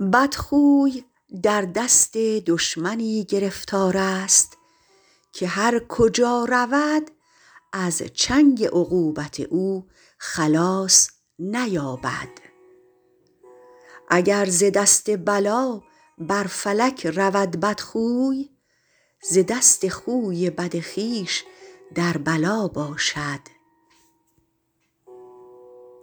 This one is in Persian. بدخوی در دست دشمنی گرفتار است که هر کجا رود از چنگ عقوبت او خلاص نیابد. اگر ز دست بلا بر فلک رود بدخوی، ز دست خوی بد خویش در بلا باشد.